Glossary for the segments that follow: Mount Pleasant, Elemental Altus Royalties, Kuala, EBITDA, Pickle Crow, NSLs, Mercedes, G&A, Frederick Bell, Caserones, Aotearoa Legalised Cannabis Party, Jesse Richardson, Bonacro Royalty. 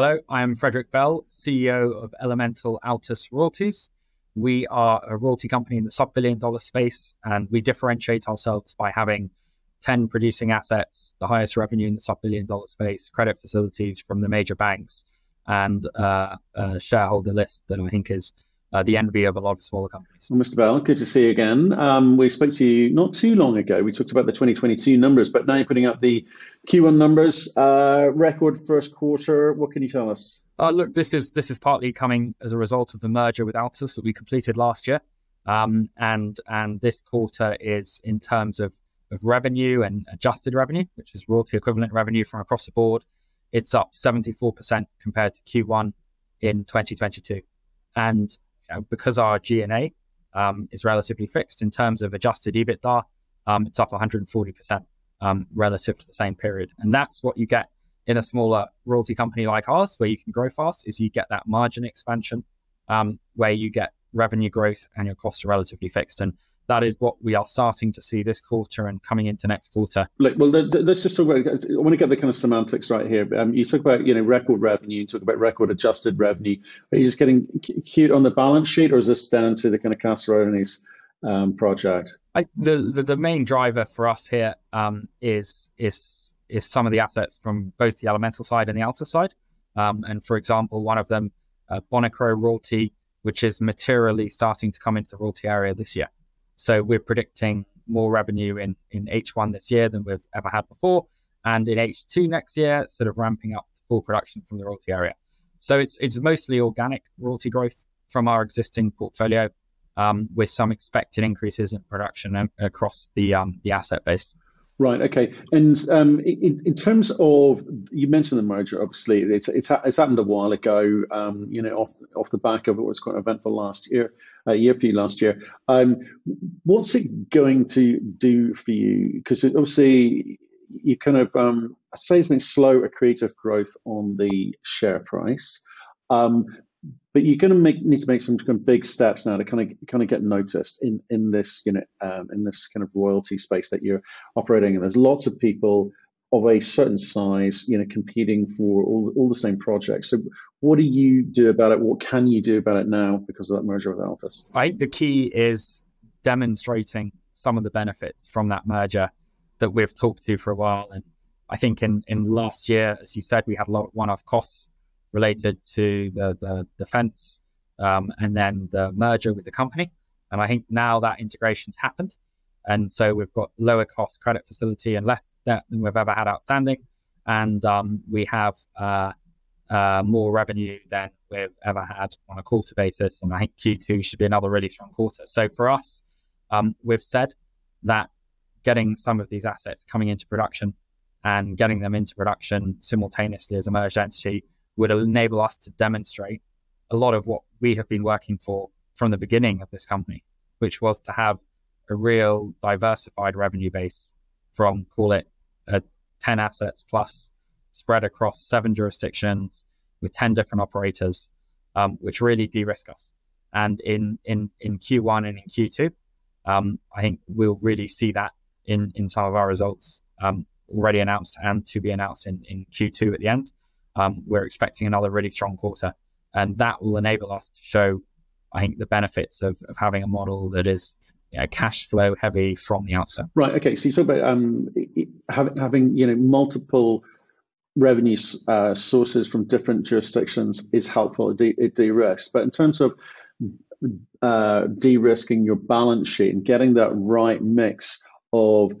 Hello, I am Frederick Bell, CEO of Elemental Altus Royalties. We are a royalty company in the sub-billion-dollar space, and we differentiate ourselves by having 10 producing assets, the highest revenue in the sub-billion-dollar space, credit facilities from the major banks, and a shareholder list that I think is the envy of a lot of smaller companies. Well, Mr. Bell, good to see you again. We spoke to you not too long ago. We talked about the 2022 numbers, but now you're putting up the Q1 numbers, record first quarter. What can you tell us? Look, this is partly coming as a result of the merger with Altus that we completed last year, and this quarter is in terms of revenue and adjusted revenue, which is royalty equivalent revenue from across the board. It's up 74% compared to Q1 in 2022, and because our G&A is relatively fixed in terms of adjusted EBITDA, it's up 140% relative to the same period. And that's what you get in a smaller royalty company like ours, where you can grow fast, is you get that margin expansion where you get revenue growth and your costs are relatively fixed. And that is what we are starting to see this quarter and coming into next quarter. Look, well, let's just talk about, I want to get the kind of semantics right here. You talk about, record revenue, you talk about record adjusted revenue. Are you just getting cute on the balance sheet, or is this down to the kind of Caserones project? The main driver for us here is some of the assets from both the Elemental side and the Altus side. And for example, one of them, Bonacro Royalty, which is materially starting to come into the royalty area this year. So we're predicting more revenue in H1 this year than we've ever had before. And in H2 next year, sort of ramping up full production from the royalty area. So it's mostly organic royalty growth from our existing portfolio with some expected increases in production across the asset base. Right. Okay. And in terms of, you mentioned the merger, obviously, it's happened a while ago, off the back of it was quite an eventful year for you last year. What's it going to do for you? Because obviously you kind of, I'd say it's been slow accretive growth on the share price, but you're going to need to make some kind of big steps now to kind of get noticed in this in this kind of royalty space that you're operating in. There's lots of people of a certain size, competing for all the same projects. So what do you do about it? What can you do about it now because of that merger with Altus? I think the key is demonstrating some of the benefits from that merger that we've talked to for a while. And I think in last year, as you said, we had a lot of one-off costs related to the defense and then the merger with the company. And I think now that integration's happened. And so we've got lower cost credit facility and less debt than we've ever had outstanding. And we have more revenue than we've ever had on a quarter basis. And I think Q2 should be another really strong quarter. So for us, we've said that getting some of these assets coming into production and getting them into production simultaneously as a merged entity would enable us to demonstrate a lot of what we have been working for from the beginning of this company, which was to have a real diversified revenue base from, call it, 10 assets plus spread across 7 jurisdictions with 10 different operators, which really de-risk us. And in Q1 and in Q2, I think we'll really see that in some of our results already announced and to be announced in Q2 at the end. We're expecting another really strong quarter, and that will enable us to show, I think, the benefits of having a model that is cash flow heavy from the outset. Right. Okay. So you talk about having multiple revenue sources from different jurisdictions is helpful. It de-risks, but in terms of de-risking your balance sheet and getting that right mix of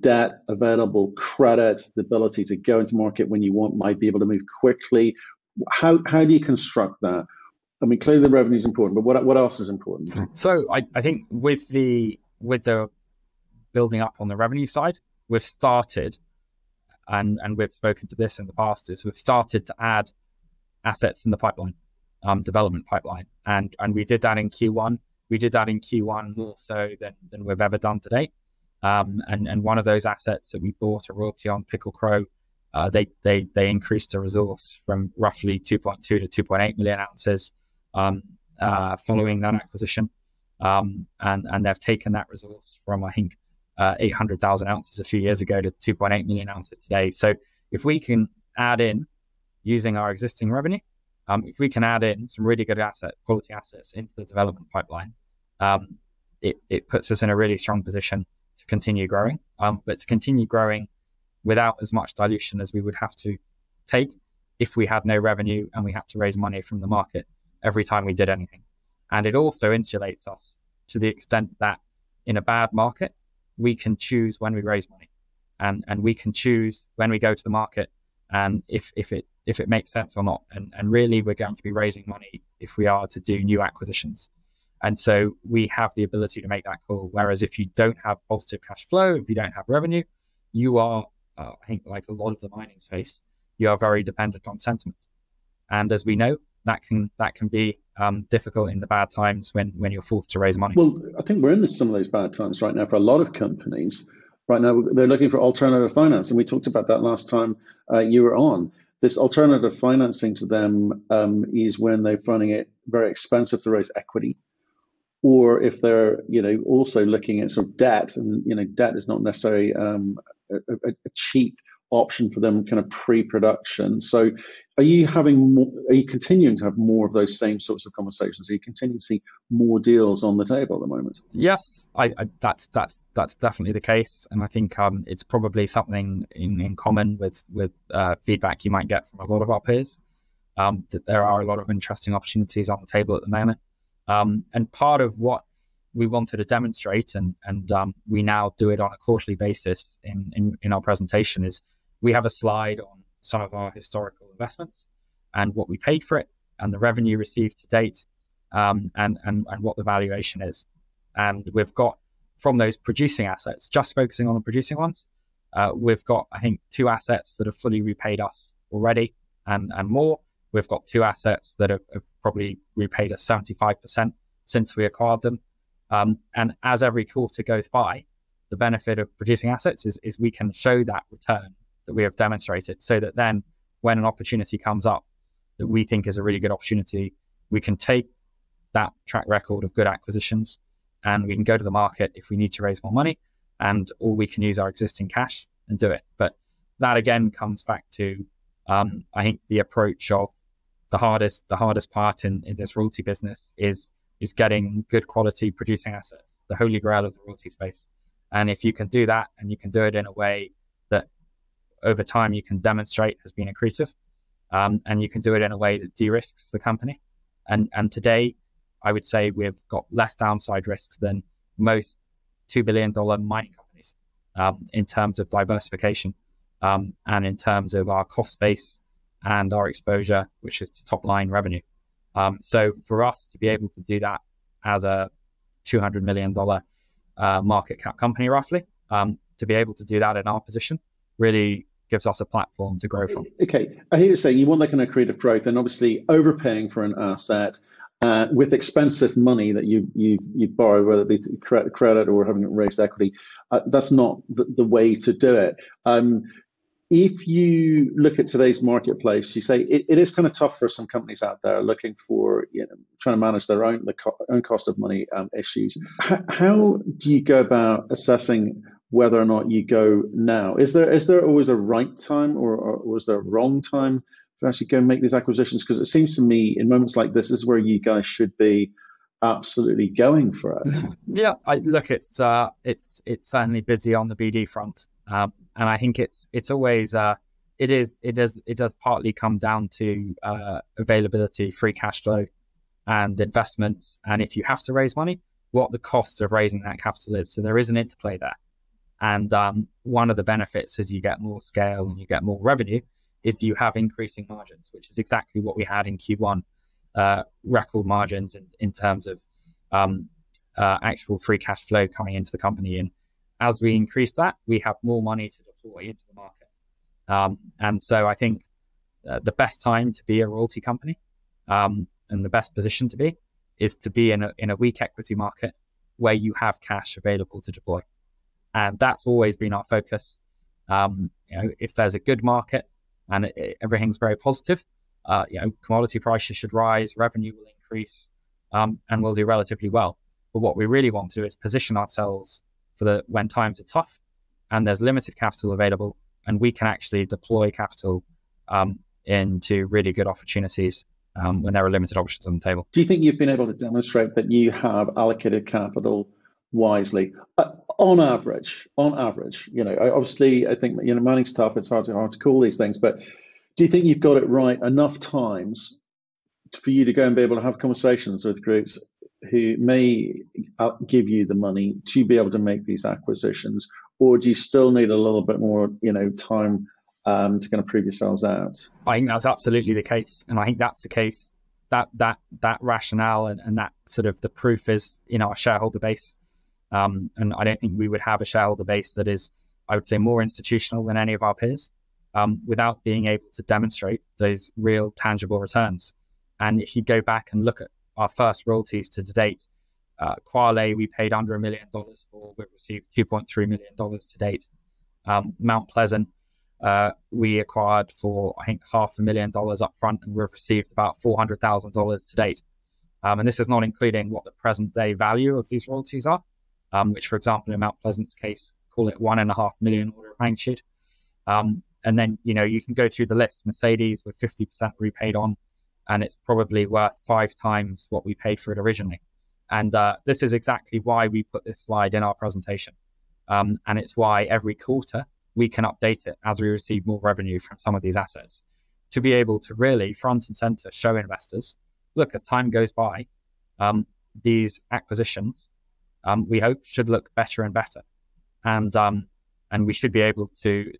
debt, available credit, the ability to go into market when you want, might be able to move quickly. How do you construct that? I mean, clearly the revenue is important, but what else is important? So I think with the building up on the revenue side, we've started, and we've spoken to this in the past, is we've started to add assets in the pipeline, development pipeline. And we did that in Q1. We did that in Q1 more so than we've ever done to date. And one of those assets that we bought a royalty on, Pickle Crow, they increased the resource from roughly 2.2 to 2.8 million ounces following that acquisition. And they've taken that resource from, I think, 800,000 ounces a few years ago to 2.8 million ounces today. So if we can add in using our existing revenue. If we can add in some really good quality assets into the development pipeline, it puts us in a really strong position to continue growing, but to continue growing without as much dilution as we would have to take if we had no revenue and we had to raise money from the market every time we did anything. And it also insulates us to the extent that in a bad market, we can choose when we raise money, and we can choose when we go to the market and if it makes sense or not. And really, we're going to be raising money if we are to do new acquisitions. And so we have the ability to make that call. Whereas if you don't have positive cash flow, if you don't have revenue, you are, I think like a lot of the mining space, you are very dependent on sentiment. And as we know, that can be difficult in the bad times when you're forced to raise money. Well, I think we're in some of those bad times right now for a lot of companies. Right now, they're looking for alternative finance. And we talked about that last time you were on. This alternative financing to them is when they're finding it very expensive to raise equity, or if they're, also looking at sort of debt, and debt is not necessarily a cheap option for them, kind of pre-production. So, are you continuing to have more of those same sorts of conversations? Are you continuing to see more deals on the table at the moment? Yes, I that's definitely the case, and I think it's probably something in common with feedback you might get from a lot of our peers, that there are a lot of interesting opportunities on the table at the moment, and part of what we wanted to demonstrate, and we now do it on a quarterly basis in our presentation, is we have a slide on some of our historical investments and what we paid for it and the revenue received to date, and what the valuation is. And we've got, from those producing assets, just focusing on the producing ones, we've got, I think, 2 assets that have fully repaid us already and more. We've got 2 assets that have probably repaid us 75% since we acquired them. And as every quarter goes by, the benefit of producing assets is we can show that return that we have demonstrated, so that then when an opportunity comes up that we think is a really good opportunity, we can take that track record of good acquisitions and we can go to the market if we need to raise more money, or we can use our existing cash and do it. But that again comes back to, I think, the approach of the hardest part in this royalty business is getting good quality producing assets, the holy grail of the royalty space. And if you can do that, and you can do it in a way that over time you can demonstrate has been accretive, and you can do it in a way that de-risks the company. And today, I would say we've got less downside risks than most $2 billion mining companies, in terms of diversification, and in terms of our cost base and our exposure, which is to top line revenue. So for us to be able to do that as a $200 million market cap company, roughly, to be able to do that in our position really gives us a platform to grow from. Okay, I hear you saying you want that kind of creative growth, and obviously overpaying for an asset with expensive money that you borrow, whether it be credit or having raised equity, that's not the way to do it. If you look at today's marketplace, you say it is kind of tough for some companies out there looking for, trying to manage their own own cost of money issues. How do you go about assessing whether or not you go now? Is there always a right time, or was there a wrong time to actually go and make these acquisitions? Because it seems to me in moments like this is where you guys should be absolutely going for it. Yeah, look, it's certainly busy on the BD front. And I think it's always it does partly come down to availability, free cash flow, and investments, and if you have to raise money, what the cost of raising that capital is. So there is an interplay there, and one of the benefits as you get more scale and you get more revenue is you have increasing margins, which is exactly what we had in Q1, record margins in terms of actual free cash flow coming into the company. And as we increase that, we have more money to deploy into the market. And so I think the best time to be a royalty company, and the best position to be, is to be in a weak equity market where you have cash available to deploy. And that's always been our focus. If there's a good market and everything's very positive, commodity prices should rise, revenue will increase, and we'll do relatively well. But what we really want to do is position ourselves when times are tough and there's limited capital available and we can actually deploy capital into really good opportunities when there are limited options on the table. Do you think you've been able to demonstrate that you have allocated capital wisely on average? You know, obviously, I think, you know, mining stuff, it's hard to call these things, but do you think you've got it right enough times for you to go and be able to have conversations with groups who may give you the money to be able to make these acquisitions, or do you still need a little bit more, you know, time to kind of prove yourselves out? I think that's absolutely the case, and I think that's the case that rationale and that sort of the proof is in our shareholder base. And I don't think we would have a shareholder base that is, I would say, more institutional than any of our peers without being able to demonstrate those real tangible returns. And if you go back and look at our first royalties to date, Kuala, we paid under $1 million for. We've received $2.3 million to date. Mount Pleasant, we acquired for, I think, $500,000 up front, and we've received about $400,000 to date. And this is not including what the present day value of these royalties are, which, for example, in Mount Pleasant's case, call it $1.5 million order of magnitude. And then, you know, you can go through the list. Mercedes, we're 50% repaid on, and it's probably worth 5 times what we paid for it originally. And this is exactly why we put this slide in our presentation. And it's why every quarter we can update it as we receive more revenue from some of these assets, to be able to really front and center show investors, look, as time goes by, these acquisitions, we hope, should look better and better. And we should be able to,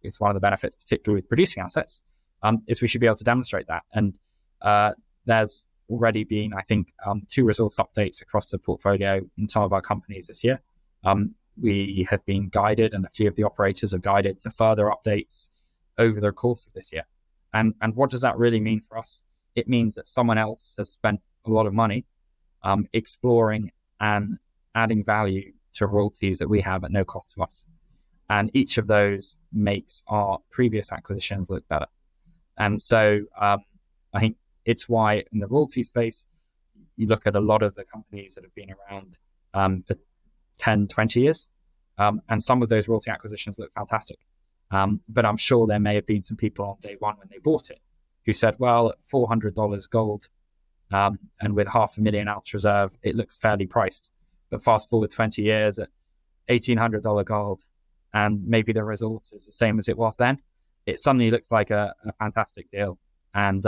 it's one of the benefits, particularly with producing assets, is we should be able to demonstrate that. And there's already been, I think, 2 resource updates across the portfolio in some of our companies this year. We have been guided, and a few of the operators have guided to further updates over the course of this year. And what does that really mean for us? It means that someone else has spent a lot of money exploring and adding value to royalties that we have at no cost to us. And each of those makes our previous acquisitions look better. And so I think it's why in the royalty space, you look at a lot of the companies that have been around for 10, 20 years, and some of those royalty acquisitions look fantastic. But I'm sure there may have been some people on day one when they bought it who said, well, $400 gold and with $500,000 ounce reserve, it looks fairly priced. But fast forward 20 years at $1,800 gold, and maybe the resource is the same as it was then, it suddenly looks like a fantastic deal. And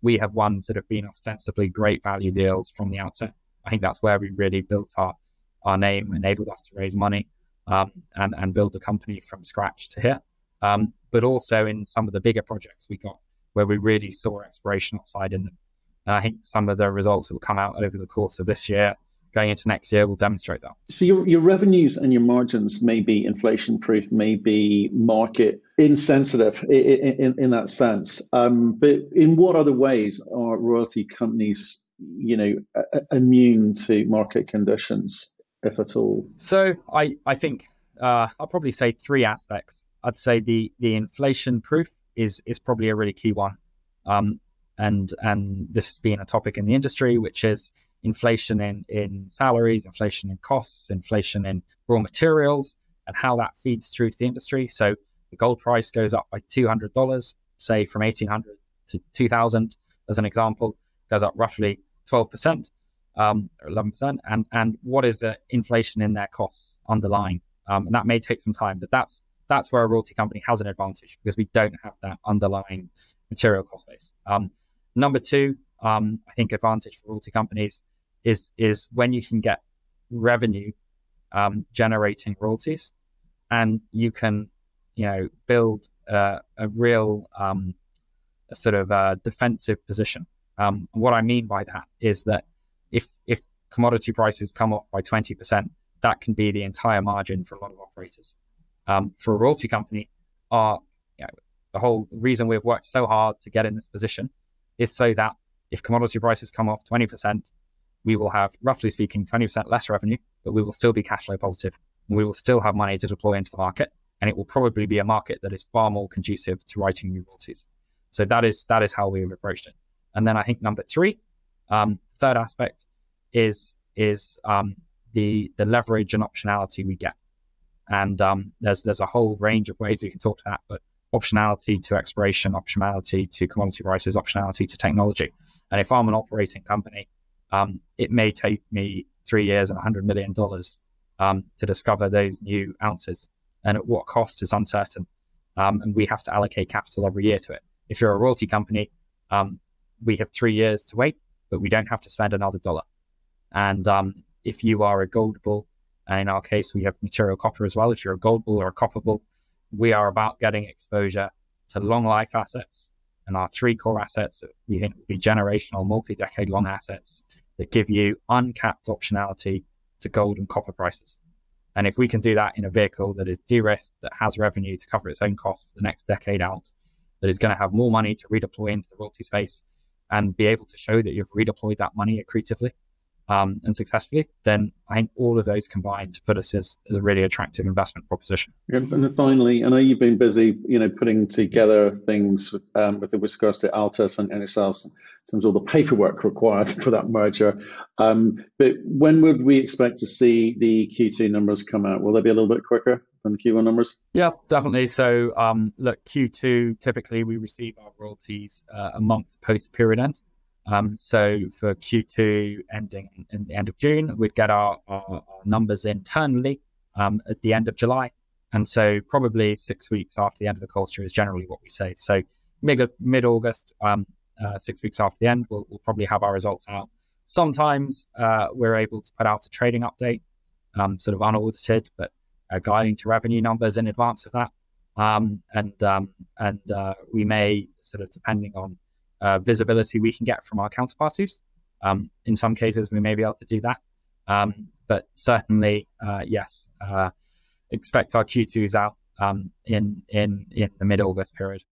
we have ones that have been ostensibly great value deals from the outset. I think that's where we really built our name, enabled us to raise money and build the company from scratch to here. But also in some of the bigger projects we got where we really saw exploration upside in them. And I think some of the results that will come out over the course of this year, going into next year, will demonstrate that. So your revenues and your margins may be inflation-proof, may be market insensitive in that sense. But in what other ways are royalty companies, you know, immune to market conditions, if at all? So I think I'll probably say 3 aspects. I'd say the inflation-proof is probably a really key one. And this has been a topic in the industry, which is inflation in salaries, inflation in costs, inflation in raw materials, and how that feeds through to the industry. So the gold price goes up by $200, say from 1,800 to 2,000, as an example, goes up roughly 12% or 11%. And what is the inflation in their costs underlying? And that may take some time, but that's where a royalty company has an advantage, because we don't have that underlying material cost base. Number 2, I think advantage for royalty companies is when you can get revenue generating royalties, and you can, you know, build a real a sort of defensive position. What I mean by that is that if commodity prices come up by 20%, that can be the entire margin for a lot of operators. For a royalty company, the whole reason we've worked so hard to get in this position is so that if commodity prices come off 20%, we will have, roughly speaking, 20% less revenue, but we will still be cash flow positive. We will still have money to deploy into the market, and it will probably be a market that is far more conducive to writing new royalties. So that is how we've approached it. And then I think number 3, third aspect is the leverage and optionality we get. And there's a whole range of ways we can talk to that, but optionality to exploration, optionality to commodity prices, optionality to technology. And if I'm an operating company, it may take me 3 years and $100 million to discover those new ounces. And at what cost is uncertain. And we have to allocate capital every year to it. If you're a royalty company, we have 3 years to wait, but we don't have to spend another dollar. And if you are a gold bull, and in our case, we have material copper as well. If you're a gold bull or a copper bull, we are about getting exposure to long life assets. And our three core assets that we think will be generational, multi-decade long assets that give you uncapped optionality to gold and copper prices. And if we can do that in a vehicle that is de-risked, that has revenue to cover its own costs for the next decade out, that is going to have more money to redeploy into the royalty space and be able to show that you've redeployed that money accretively and successfully, then I think all of those combined to put us as a really attractive investment proposition. And then finally, I know you've been busy, putting together things with regards to Altus and NSLs in terms of all the paperwork required for that merger. But when would we expect to see the Q2 numbers come out? Will they be a little bit quicker than the Q1 numbers? Yes, definitely. So look, Q2, typically we receive our royalties a month post period end. So for Q2 ending in the end of June, we'd get our numbers internally at the end of July. And so probably 6 weeks after the end of the quarter is generally what we say. So mid-August, 6 weeks after the end, we'll probably have our results out. Sometimes we're able to put out a trading update, sort of unaudited, but guiding to revenue numbers in advance of that. And we may sort of, depending on visibility we can get from our counterparties. In some cases, we may be able to do that. But certainly, yes, expect our Q2s out in the mid-August period.